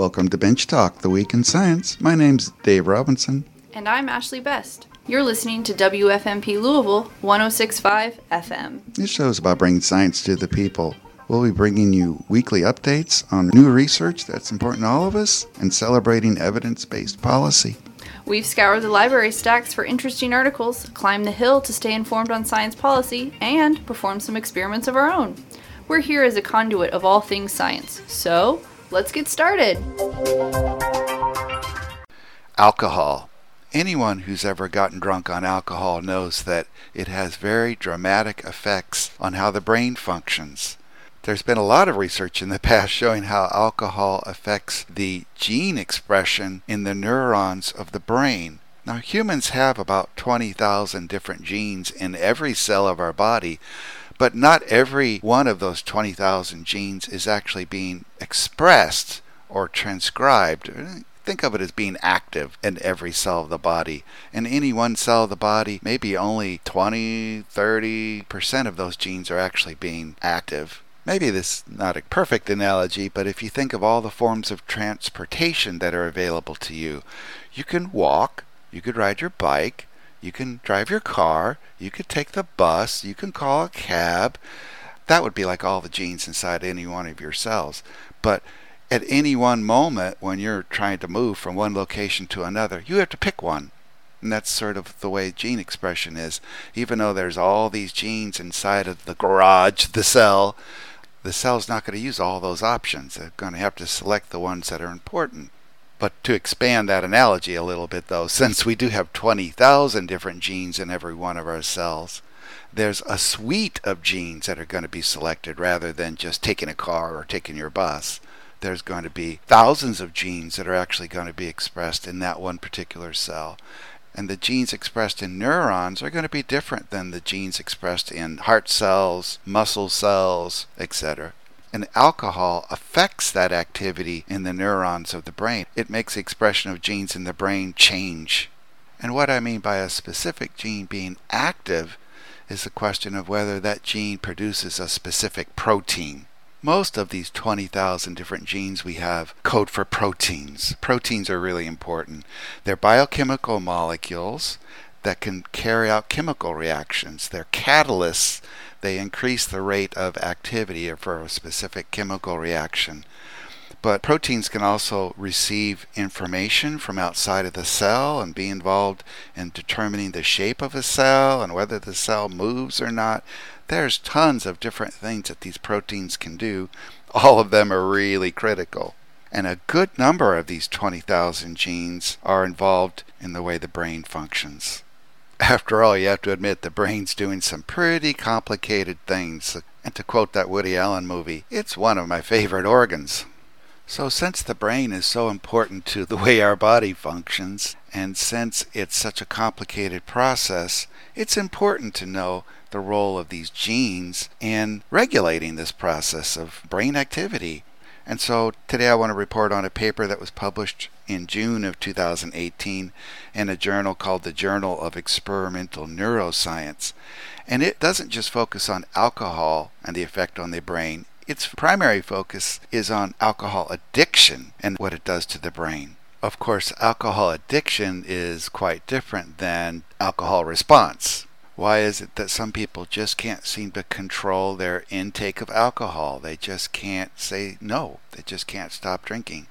Welcome to Bench Talk, the week in science. My name's Dave Robinson. And I'm Ashley Best. You're listening to WFMP Louisville 106.5 FM. This show is about bringing science to the people. We'll be bringing you weekly updates on new research that's important to all of us and celebrating evidence-based policy. We've scoured the library stacks for interesting articles, climbed the hill to stay informed on science policy, and performed some experiments of our own. We're here as a conduit of all things science, so let's get started. Alcohol. Anyone who's ever gotten drunk on alcohol knows that it has very dramatic effects on how the brain functions. There's been a lot of research in the past showing how alcohol affects the gene expression in the neurons of the brain. Now, humans have about 20,000 different genes in every cell of our body, but not every one of those 20,000 genes is actually being expressed or transcribed. Think of it as being active in every cell of the body. In any one cell of the body, maybe only 20-30% of those genes are actually being active. Maybe this is not a perfect analogy, but if you think of all the forms of transportation that are available to you, you can walk, you could ride your bike, you can drive your car, you could take the bus, you can call a cab. That would be like all the genes inside any one of your cells. But at any one moment when you're trying to move from one location to another, you have to pick one. And that's sort of the way gene expression is. Even though there's all these genes inside of the garage, the cell's not going to use all those options. They're going to have to select the ones that are important. But to expand that analogy a little bit, though, since we do have 20,000 different genes in every one of our cells, there's a suite of genes that are going to be selected rather than just taking a car or taking your bus. There's going to be thousands of genes that are actually going to be expressed in that one particular cell. And the genes expressed in neurons are going to be different than the genes expressed in heart cells, muscle cells, etc. And alcohol affects that activity in the neurons of the brain. It makes the expression of genes in the brain change. And what I mean by a specific gene being active is the question of whether that gene produces a specific protein. Most of these 20,000 different genes we have code for proteins. Proteins are really important. They're biochemical molecules that can carry out chemical reactions. They're catalysts. They increase the rate of activity for a specific chemical reaction. But proteins can also receive information from outside of the cell and be involved in determining the shape of a cell and whether the cell moves or not. There's tons of different things that these proteins can do. All of them are really critical. And a good number of these 20,000 genes are involved in the way the brain functions. After all, you have to admit the brain's doing some pretty complicated things. And to quote that Woody Allen movie, it's one of my favorite organs. So since the brain is so important to the way our body functions, and since it's such a complicated process, it's important to know the role of these genes in regulating this process of brain activity. And so today I want to report on a paper that was published in June of 2018 in a journal called the Journal of Experimental Neuroscience. And it doesn't just focus on alcohol and the effect on the brain. Its primary focus is on alcohol addiction and what it does to the brain. Of course, alcohol addiction is quite different than alcohol response. Why is it that some people just can't seem to control their intake of alcohol? They just can't say no. They just can't stop drinking.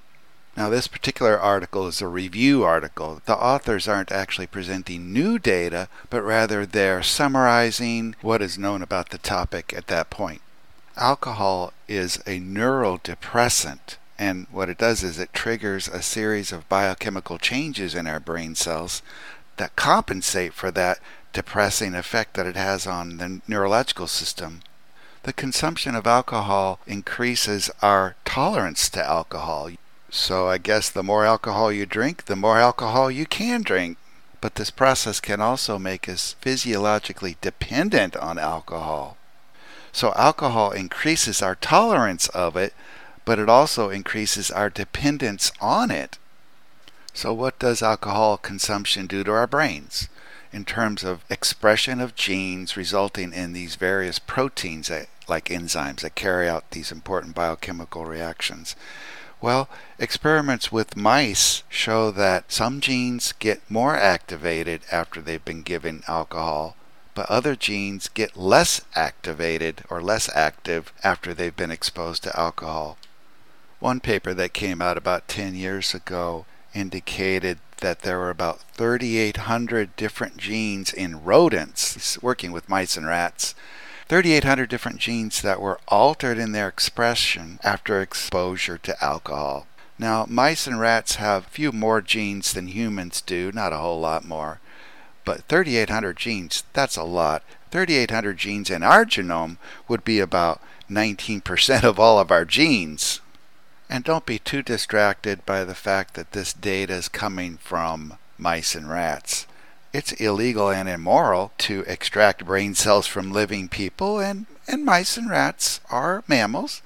Now, this particular article is a review article. The authors aren't actually presenting new data, but rather they're summarizing what is known about the topic at that point. Alcohol is a neurodepressant, and what it does is it triggers a series of biochemical changes in our brain cells that compensate for that depressing effect that it has on the neurological system. The consumption of alcohol increases our tolerance to alcohol. So I guess the more alcohol you drink, the more alcohol you can drink. But this process can also make us physiologically dependent on alcohol. So alcohol increases our tolerance of it, but it also increases our dependence on it. So what does alcohol consumption do to our brains in terms of expression of genes resulting in these various proteins like enzymes that carry out these important biochemical reactions? Well, experiments with mice show that some genes get more activated after they've been given alcohol, but other genes get less activated or less active after they've been exposed to alcohol. One paper that came out about 10 years ago indicated that there were about 3,800 different genes in rodents, working with mice and rats, 3,800 different genes that were altered in their expression after exposure to alcohol. Now, mice and rats have a few more genes than humans do, not a whole lot more, but 3,800 genes, that's a lot. 3,800 genes in our genome would be about 19% of all of our genes. And don't be too distracted by the fact that this data is coming from mice and rats. It's illegal and immoral to extract brain cells from living people, and mice and rats are mammals,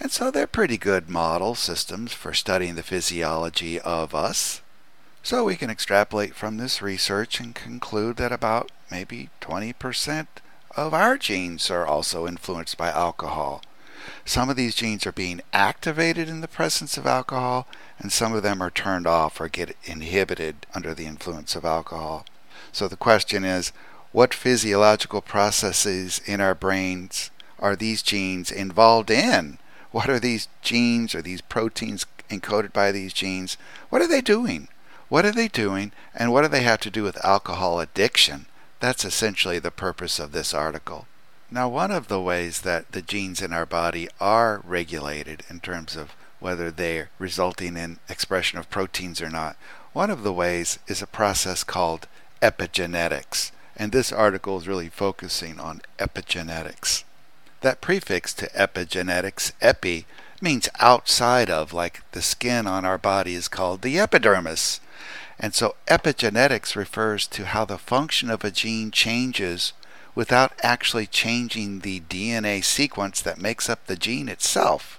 and so they're pretty good model systems for studying the physiology of us. So we can extrapolate from this research and conclude that about maybe 20% of our genes are also influenced by alcohol. Some of these genes are being activated in the presence of alcohol, and some of them are turned off or get inhibited under the influence of alcohol. So the question is, what physiological processes in our brains are these genes involved in? What are these genes or these proteins encoded by these genes? What are they doing? What are they doing, and what do they have to do with alcohol addiction? That's essentially the purpose of this article. Now, one of the ways that the genes in our body are regulated in terms of whether they're resulting in expression of proteins or not, one of the ways is a process called epigenetics. And this article is really focusing on epigenetics. That prefix to epigenetics, epi, means outside of, like the skin on our body is called the epidermis. And so epigenetics refers to how the function of a gene changes without actually changing the DNA sequence that makes up the gene itself.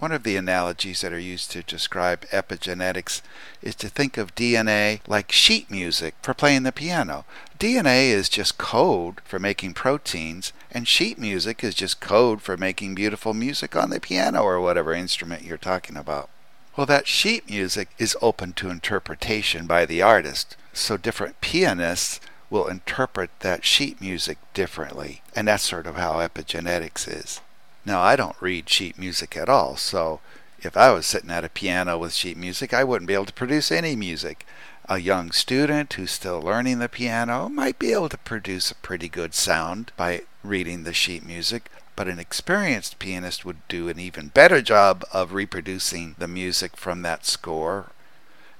One of the analogies that are used to describe epigenetics is to think of DNA like sheet music for playing the piano. DNA is just code for making proteins, and sheet music is just code for making beautiful music on the piano or whatever instrument you're talking about. Well, that sheet music is open to interpretation by the artist, so different pianists will interpret that sheet music differently, and that's sort of how epigenetics is. Now, I don't read sheet music at all, so if I was sitting at a piano with sheet music, I wouldn't be able to produce any music. A young student who's still learning the piano might be able to produce a pretty good sound by reading the sheet music, but an experienced pianist would do an even better job of reproducing the music from that score.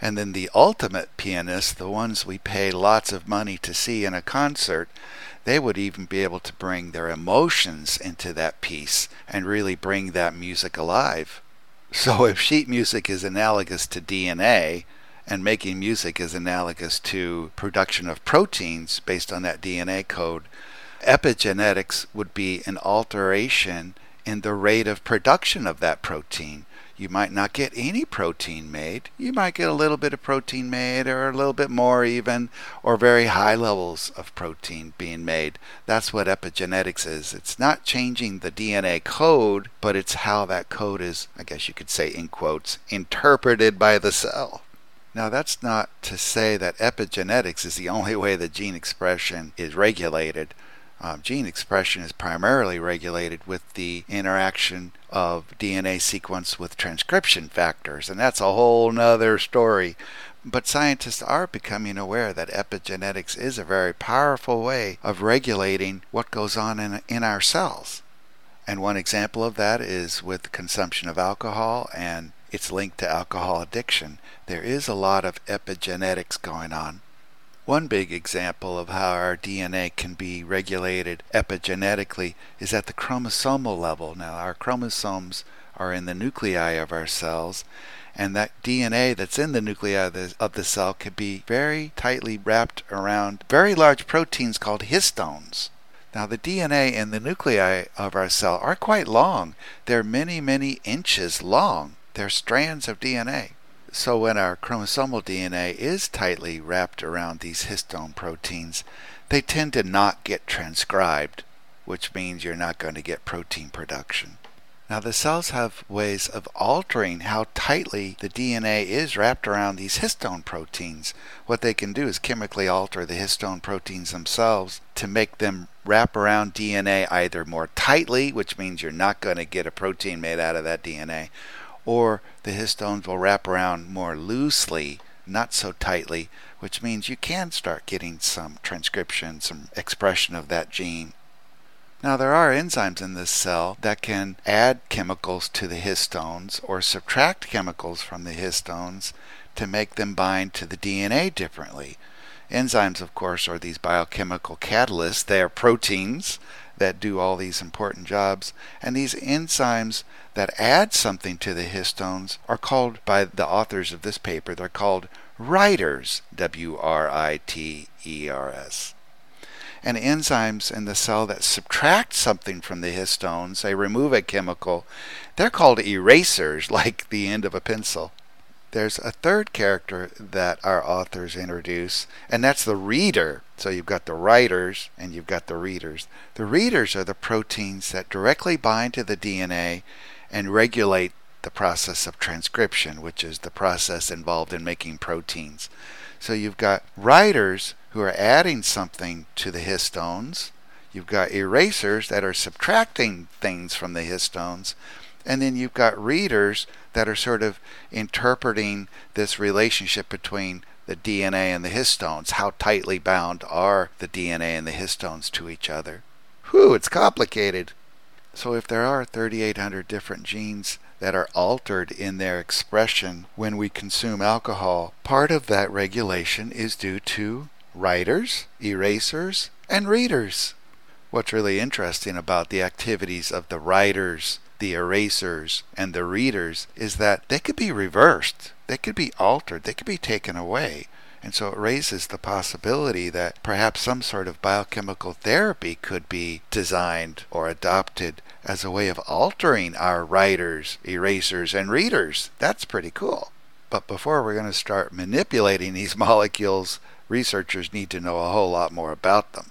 And then the ultimate pianists, the ones we pay lots of money to see in a concert, they would even be able to bring their emotions into that piece and really bring that music alive. So if sheet music is analogous to DNA, and making music is analogous to production of proteins based on that DNA code, epigenetics would be an alteration in the rate of production of that protein. You might not get any protein made. You might get a little bit of protein made, or a little bit more even, or very high levels of protein being made. That's what epigenetics is. It's not changing the DNA code, but it's how that code is, I guess you could say in quotes, interpreted by the cell. Now, that's not to say that epigenetics is the only way that gene expression is regulated. Gene expression is primarily regulated with the interaction of DNA sequence with transcription factors, and that's a whole nother story. But scientists are becoming aware that epigenetics is a very powerful way of regulating what goes on in our cells. And one example of that is with consumption of alcohol and its link to alcohol addiction. There is a lot of epigenetics going on. One big example of how our DNA can be regulated epigenetically is at the chromosomal level. Now, our chromosomes are in the nuclei of our cells, and that DNA that's in the nuclei of the cell could be very tightly wrapped around very large proteins called histones. Now, the DNA in the nuclei of our cell are quite long. They're many, many inches long. They're strands of DNA. So when our chromosomal DNA is tightly wrapped around these histone proteins, they tend to not get transcribed, which means you're not going to get protein production. Now the cells have ways of altering how tightly the DNA is wrapped around these histone proteins. What they can do is chemically alter the histone proteins themselves to make them wrap around DNA either more tightly, which means you're not going to get a protein made out of that DNA, or the histones will wrap around more loosely, not so tightly, which means you can start getting some transcription, some expression of that gene. Now there are enzymes in this cell that can add chemicals to the histones or subtract chemicals from the histones to make them bind to the DNA differently. Enzymes, of course, are these biochemical catalysts. They are proteins that do all these important jobs, and these enzymes that add something to the histones are called, by the authors of this paper, they're called writers, W-R-I-T-E-R-S. And enzymes in the cell that subtract something from the histones, they remove a chemical, they're called erasers, like the end of a pencil. There's a third character that our authors introduce, and that's the reader. So you've got the writers and you've got the readers. The readers are the proteins that directly bind to the DNA and regulate the process of transcription, which is the process involved in making proteins. So you've got writers who are adding something to the histones, you've got erasers that are subtracting things from the histones, and then you've got readers that are sort of interpreting this relationship between the DNA and the histones. How tightly bound are the DNA and the histones to each other? Whew, it's complicated. So if there are 3,800 different genes that are altered in their expression when we consume alcohol, part of that regulation is due to writers, erasers, and readers. What's really interesting about the activities of the writers, the erasers, and the readers is that they could be reversed, they could be altered, they could be taken away. And so it raises the possibility that perhaps some sort of biochemical therapy could be designed or adopted as a way of altering our writers, erasers, and readers. That's pretty cool. But before we're going to start manipulating these molecules, researchers need to know a whole lot more about them.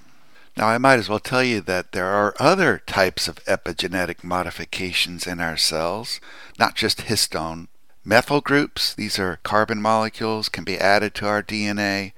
Now, I might as well tell you that there are other types of epigenetic modifications in our cells, not just histone. Methyl groups, these are carbon molecules, can be added to our DNA.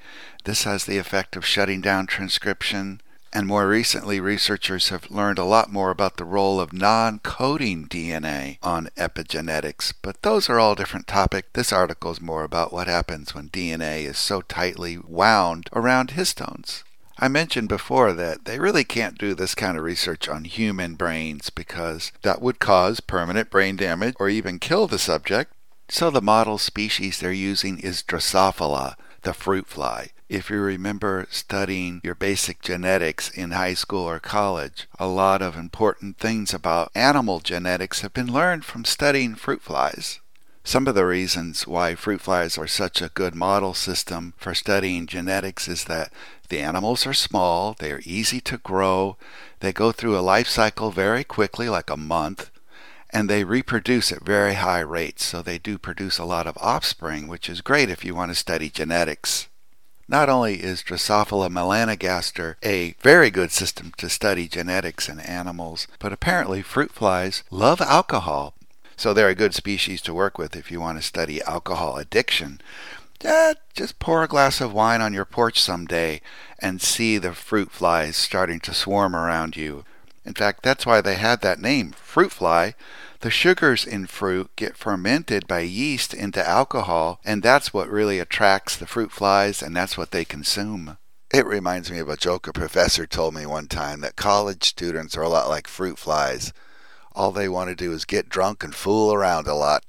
This has the effect of shutting down transcription. And more recently, researchers have learned a lot more about the role of non-coding DNA on epigenetics. But those are all different topics. This article is more about what happens when DNA is so tightly wound around histones. I mentioned before that they really can't do this kind of research on human brains because that would cause permanent brain damage or even kill the subject. So the model species they're using is Drosophila, the fruit fly. If you remember studying your basic genetics in high school or college, a lot of important things about animal genetics have been learned from studying fruit flies. Some of the reasons why fruit flies are such a good model system for studying genetics is that the animals are small, they are easy to grow, they go through a life cycle very quickly, like a month, and they reproduce at very high rates, so they do produce a lot of offspring, which is great if you want to study genetics. Not only is Drosophila melanogaster a very good system to study genetics in animals, but apparently fruit flies love alcohol. So they're a good species to work with if you want to study alcohol addiction. Just pour a glass of wine on your porch someday and see the fruit flies starting to swarm around you. In fact, that's why they had that name, fruit fly. The sugars in fruit get fermented by yeast into alcohol, and that's what really attracts the fruit flies, and that's what they consume. It reminds me of a joke a professor told me one time, that college students are a lot like fruit flies. All they want to do is get drunk and fool around a lot.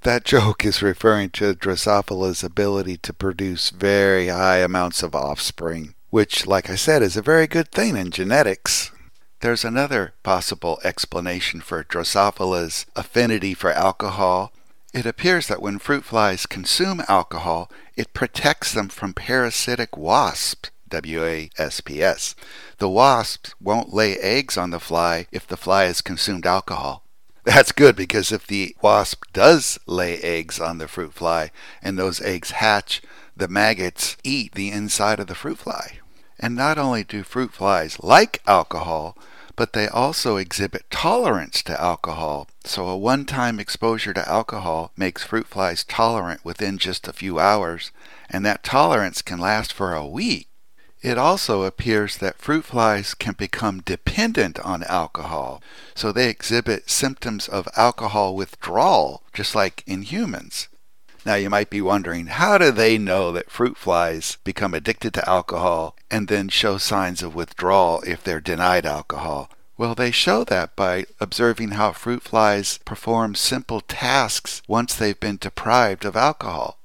That joke is referring to Drosophila's ability to produce very high amounts of offspring, which, like I said, is a very good thing in genetics. There's another possible explanation for Drosophila's affinity for alcohol. It appears that when fruit flies consume alcohol, it protects them from parasitic wasps. WASPs. The wasps won't lay eggs on the fly if the fly has consumed alcohol. That's good, because if the wasp does lay eggs on the fruit fly and those eggs hatch, the maggots eat the inside of the fruit fly. And not only do fruit flies like alcohol, but they also exhibit tolerance to alcohol. So a one-time exposure to alcohol makes fruit flies tolerant within just a few hours, and that tolerance can last for a week. It also appears that fruit flies can become dependent on alcohol, so they exhibit symptoms of alcohol withdrawal, just like in humans. Now you might be wondering, how do they know that fruit flies become addicted to alcohol and then show signs of withdrawal if they're denied alcohol? Well, they show that by observing how fruit flies perform simple tasks once they've been deprived of alcohol.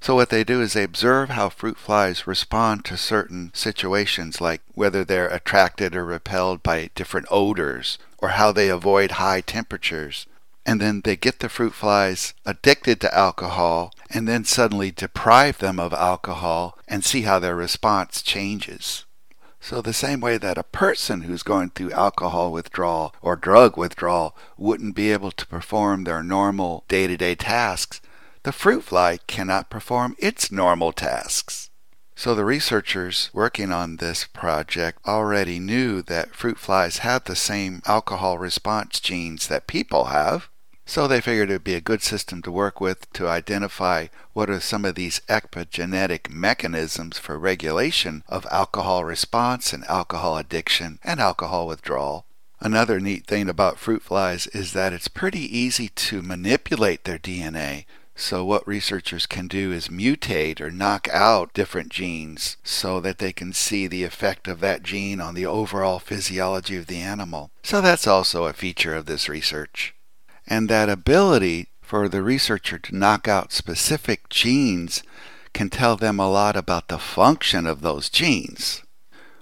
So what they do is they observe how fruit flies respond to certain situations, like whether they're attracted or repelled by different odors or how they avoid high temperatures. And then they get the fruit flies addicted to alcohol and then suddenly deprive them of alcohol and see how their response changes. So the same way that a person who's going through alcohol withdrawal or drug withdrawal wouldn't be able to perform their normal day-to-day tasks, the fruit fly cannot perform its normal tasks. So the researchers working on this project already knew that fruit flies have the same alcohol response genes that people have. So they figured it would be a good system to work with to identify what are some of these epigenetic mechanisms for regulation of alcohol response and alcohol addiction and alcohol withdrawal. Another neat thing about fruit flies is that it's pretty easy to manipulate their DNA. So what researchers can do is mutate or knock out different genes so that they can see the effect of that gene on the overall physiology of the animal. So that's also a feature of this research. And that ability for the researcher to knock out specific genes can tell them a lot about the function of those genes.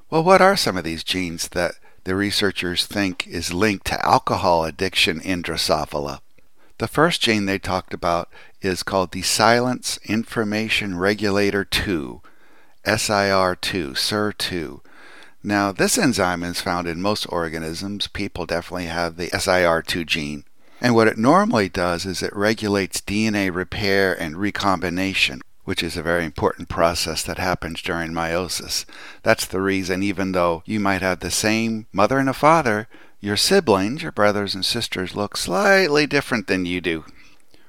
Well, what are some of these genes that the researchers think is linked to alcohol addiction in Drosophila? The first gene they talked about is called the silence information regulator 2, SIR2, SIR2. Now, this enzyme is found in most organisms. People definitely have the SIR2 gene. And what it normally does is it regulates DNA repair and recombination, which is a very important process that happens during meiosis. That's the reason, even though you might have the same mother and a father, your siblings, your brothers and sisters, look slightly different than you do.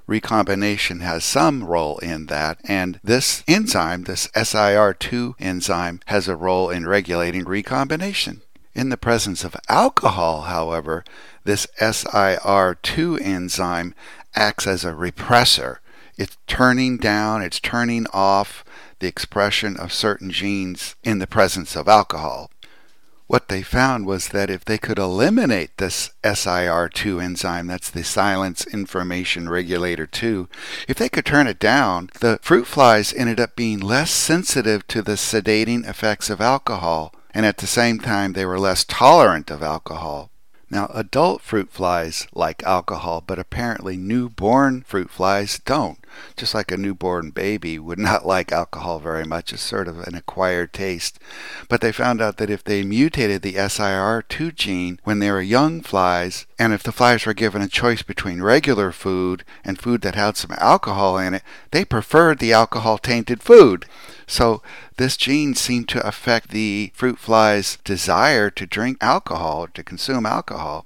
Recombination has some role in that, and this enzyme, this SIR2 enzyme, has a role in regulating recombination. In the presence of alcohol, however, this SIR2 enzyme acts as a repressor. It's turning down, it's turning off the expression of certain genes in the presence of alcohol. What they found was that if they could eliminate this SIR2 enzyme, that's the silence information regulator 2, if they could turn it down, the fruit flies ended up being less sensitive to the sedating effects of alcohol, and at the same time they were less tolerant of alcohol. Now, adult fruit flies like alcohol, but apparently newborn fruit flies don't. Just like a newborn baby would not like alcohol very much. It's sort of an acquired taste. But they found out that if they mutated the SIR2 gene when they were young flies, and if the flies were given a choice between regular food and food that had some alcohol in it, they preferred the alcohol-tainted food. So this gene seemed to affect the fruit fly's desire to drink alcohol, to consume alcohol.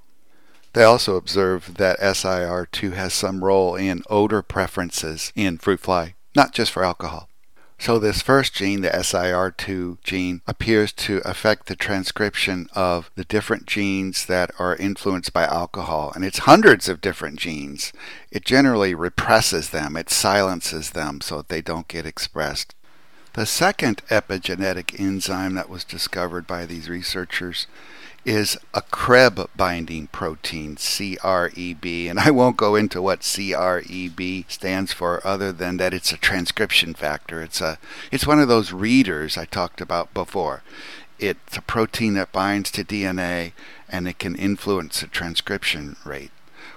They also observed that SIR2 has some role in odor preferences in fruit fly, not just for alcohol. So this first gene, the SIR2 gene, appears to affect the transcription of the different genes that are influenced by alcohol. And it's hundreds of different genes. It generally represses them. It silences them so that they don't get expressed. The second epigenetic enzyme that was discovered by these researchers is a CREB binding protein, CREB, and I won't go into what CREB stands for other than that it's a transcription factor. It's one of those readers I talked about before. It's a protein that binds to DNA and it can influence the transcription rate.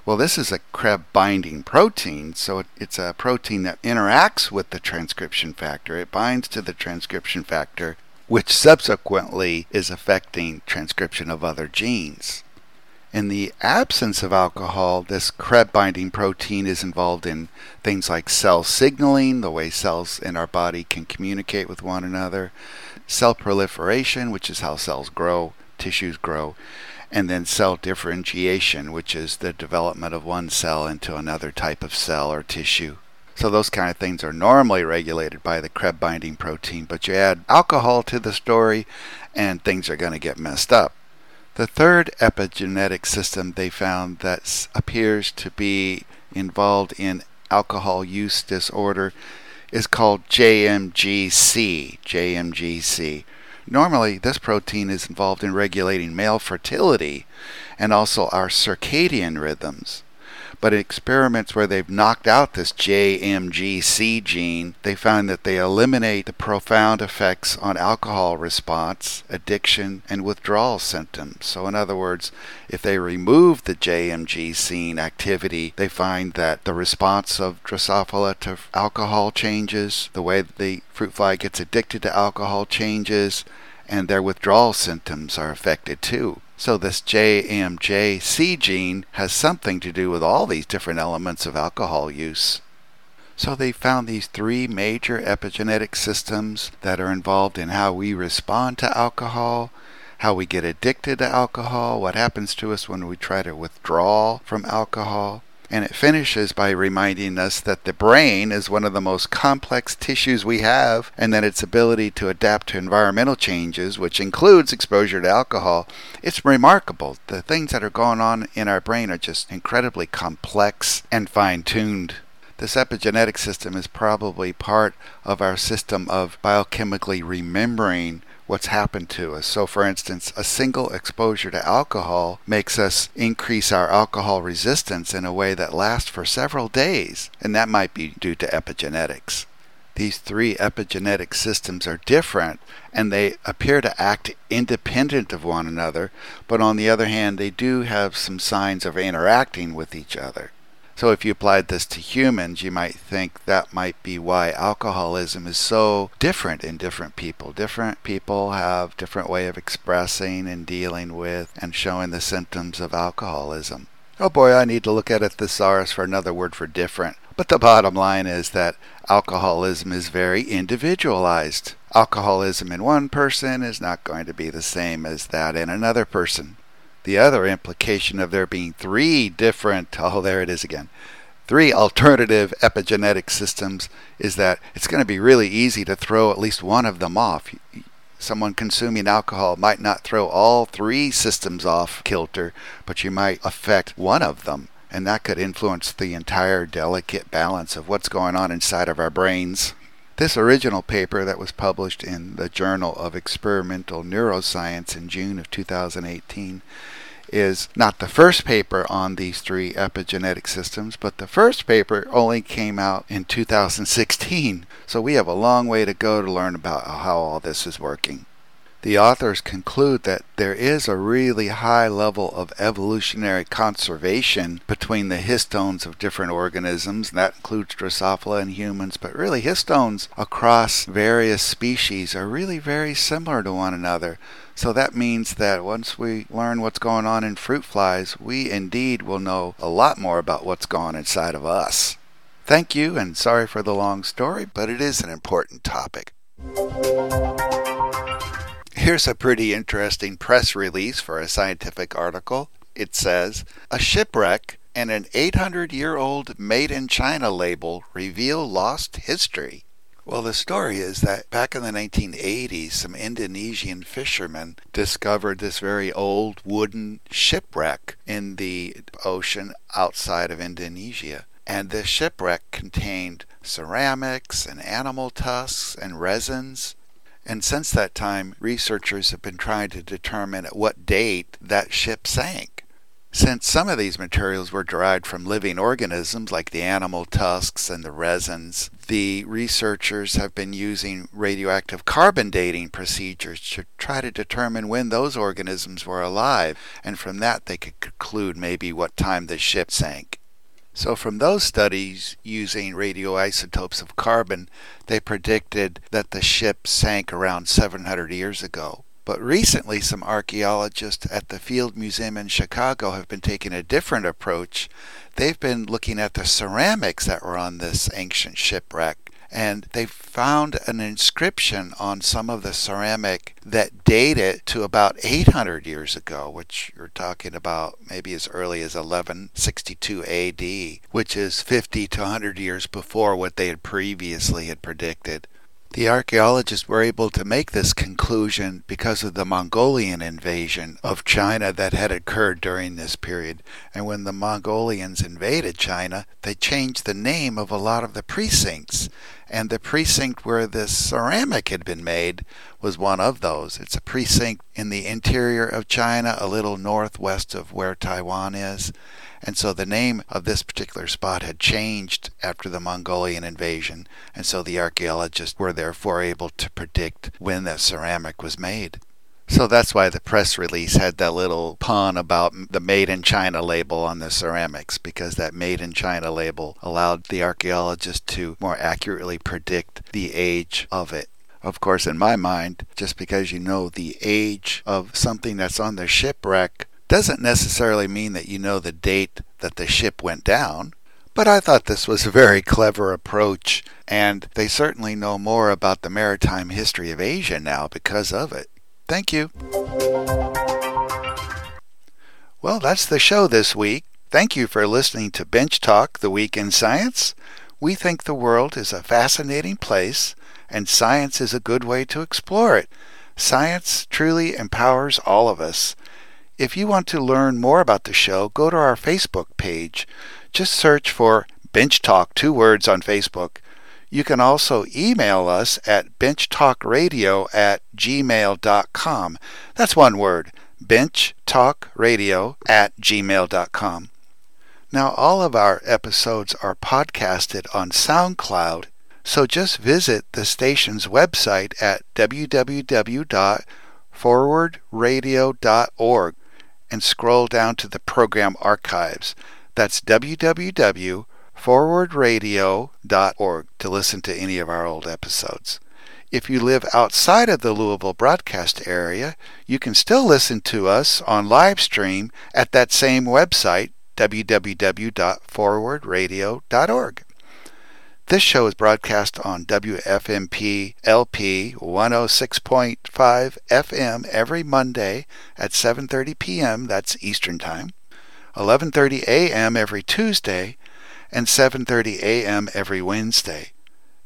Well, this is a CREB binding protein, so it's a protein that interacts with the transcription factor. It binds to the transcription factor, which subsequently is affecting transcription of other genes. In the absence of alcohol, this CREB binding protein is involved in things like cell signaling, the way cells in our body can communicate with one another, cell proliferation, which is how cells grow, tissues grow, and then cell differentiation, which is the development of one cell into another type of cell or tissue. So those kind of things are normally regulated by the CREB binding protein, but you add alcohol to the story and things are going to get messed up. The third epigenetic system they found that appears to be involved in alcohol use disorder is called JMGC. Normally, this protein is involved in regulating male fertility and also our circadian rhythms. But in experiments where they've knocked out this JMGC gene, they found that they eliminate the profound effects on alcohol response, addiction, and withdrawal symptoms. So in other words, if they remove the JMGC activity, they find that the response of Drosophila to alcohol changes, the way the fruit fly gets addicted to alcohol changes, and their withdrawal symptoms are affected too. So this JMJC gene has something to do with all these different elements of alcohol use. So they found these three major epigenetic systems that are involved in how we respond to alcohol, how we get addicted to alcohol, what happens to us when we try to withdraw from alcohol. And it finishes by reminding us that the brain is one of the most complex tissues we have, and that its ability to adapt to environmental changes, which includes exposure to alcohol, it's remarkable. The things that are going on in our brain are just incredibly complex and fine-tuned. This epigenetic system is probably part of our system of biochemically remembering what's happened to us. So for instance, a single exposure to alcohol makes us increase our alcohol resistance in a way that lasts for several days, and that might be due to epigenetics. These three epigenetic systems are different, and they appear to act independent of one another, but on the other hand, they do have some signs of interacting with each other. So if you applied this to humans, you might think that might be why alcoholism is so different in different people. Different people have different way of expressing and dealing with and showing the symptoms of alcoholism. Oh boy, I need to look at it thesaurus for another word for different. But the bottom line is that alcoholism is very individualized. Alcoholism in one person is not going to be the same as that in another person. The other implication of there being three alternative epigenetic systems is that it's going to be really easy to throw at least one of them off. Someone consuming alcohol might not throw all three systems off kilter, but you might affect one of them, and that could influence the entire delicate balance of what's going on inside of our brains. This original paper that was published in the Journal of Experimental Neuroscience in June of 2018 is not the first paper on these three epigenetic systems, but the first paper only came out in 2016. So we have a long way to go to learn about how all this is working. The authors conclude that there is a really high level of evolutionary conservation between the histones of different organisms, and that includes Drosophila and humans, but really histones across various species are really very similar to one another. So that means that once we learn what's going on in fruit flies, we indeed will know a lot more about what's going on inside of us. Thank you, and sorry for the long story, but it is an important topic. Here's a pretty interesting press release for a scientific article. It says, "A shipwreck and an 800-year-old made-in-China label reveal lost history." Well, the story is that back in the 1980s, some Indonesian fishermen discovered this very old wooden shipwreck in the ocean outside of Indonesia. And this shipwreck contained ceramics and animal tusks and resins. And since that time, researchers have been trying to determine at what date that ship sank. Since some of these materials were derived from living organisms like the animal tusks and the resins, the researchers have been using radioactive carbon dating procedures to try to determine when those organisms were alive, and from that they could conclude maybe what time the ship sank. So from those studies using radioisotopes of carbon, they predicted that the ship sank around 700 years ago. But recently, some archaeologists at the Field Museum in Chicago have been taking a different approach. They've been looking at the ceramics that were on this ancient shipwreck, and they found an inscription on some of the ceramic that dated to about 800 years ago, which you're talking about maybe as early as 1162 AD, which is 50 to 100 years before what they had previously had predicted. The archaeologists were able to make this conclusion because of the Mongolian invasion of China that had occurred during this period. And when the Mongolians invaded China, they changed the name of a lot of the precincts. And the precinct where this ceramic had been made was one of those. It's a precinct in the interior of China, a little northwest of where Taiwan is. And so the name of this particular spot had changed after the Mongolian invasion, and so the archaeologists were therefore able to predict when that ceramic was made. So that's why the press release had that little pun about the Made in China label on the ceramics, because that Made in China label allowed the archaeologists to more accurately predict the age of it. Of course, in my mind, just because you know the age of something that's on the shipwreck doesn't necessarily mean that you know the date that the ship went down, but I thought this was a very clever approach, and they certainly know more about the maritime history of Asia now because of it. Thank you. Well, that's the show this week. Thank you for listening to Bench Talk, The Week in Science. We think the world is a fascinating place, and science is a good way to explore it. Science truly empowers all of us. If you want to learn more about the show, go to our Facebook page. Just search for Bench Talk, 2 words, on Facebook. You can also email us at benchtalkradio@gmail.com. That's 1 word, benchtalkradio@gmail.com. Now, all of our episodes are podcasted on SoundCloud, so just visit the station's website at www.forwardradio.org. and scroll down to the program archives. That's www.forwardradio.org to listen to any of our old episodes. If you live outside of the Louisville broadcast area, you can still listen to us on live stream at that same website, www.forwardradio.org. This show is broadcast on WFMP LP 106.5 FM every Monday at 7:30 p.m. That's Eastern Time, 11:30 a.m. every Tuesday, and 7:30 a.m. every Wednesday.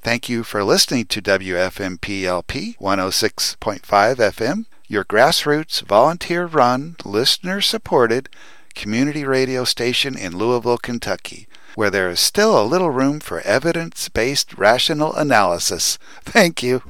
Thank you for listening to WFMP LP 106.5 FM, your grassroots, volunteer-run, listener-supported community radio station in Louisville, Kentucky, where there is still a little room for evidence-based rational analysis. Thank you.